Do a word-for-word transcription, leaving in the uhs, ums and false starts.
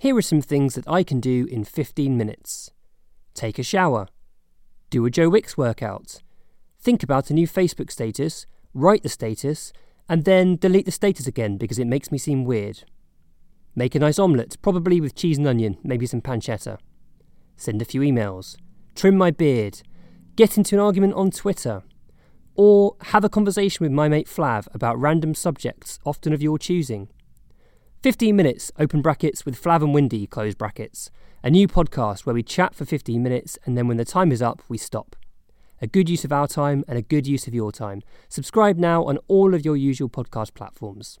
Here are some things that I can do in fifteen minutes. Take a shower. Do a Joe Wicks workout. Think about a new Facebook status, write the status, and then delete the status again because it makes me seem weird. Make a nice omelette, probably with cheese and onion, maybe some pancetta. Send a few emails. Trim my beard. Get into an argument on Twitter. Or have a conversation with my mate Flav about random subjects, often of your choosing. fifteen minutes, open brackets, with Flav and Windy, close brackets. A new podcast where we chat for fifteen minutes and then when the time is up, we stop. A good use of our time and a good use of your time. Subscribe now on all of your usual podcast platforms.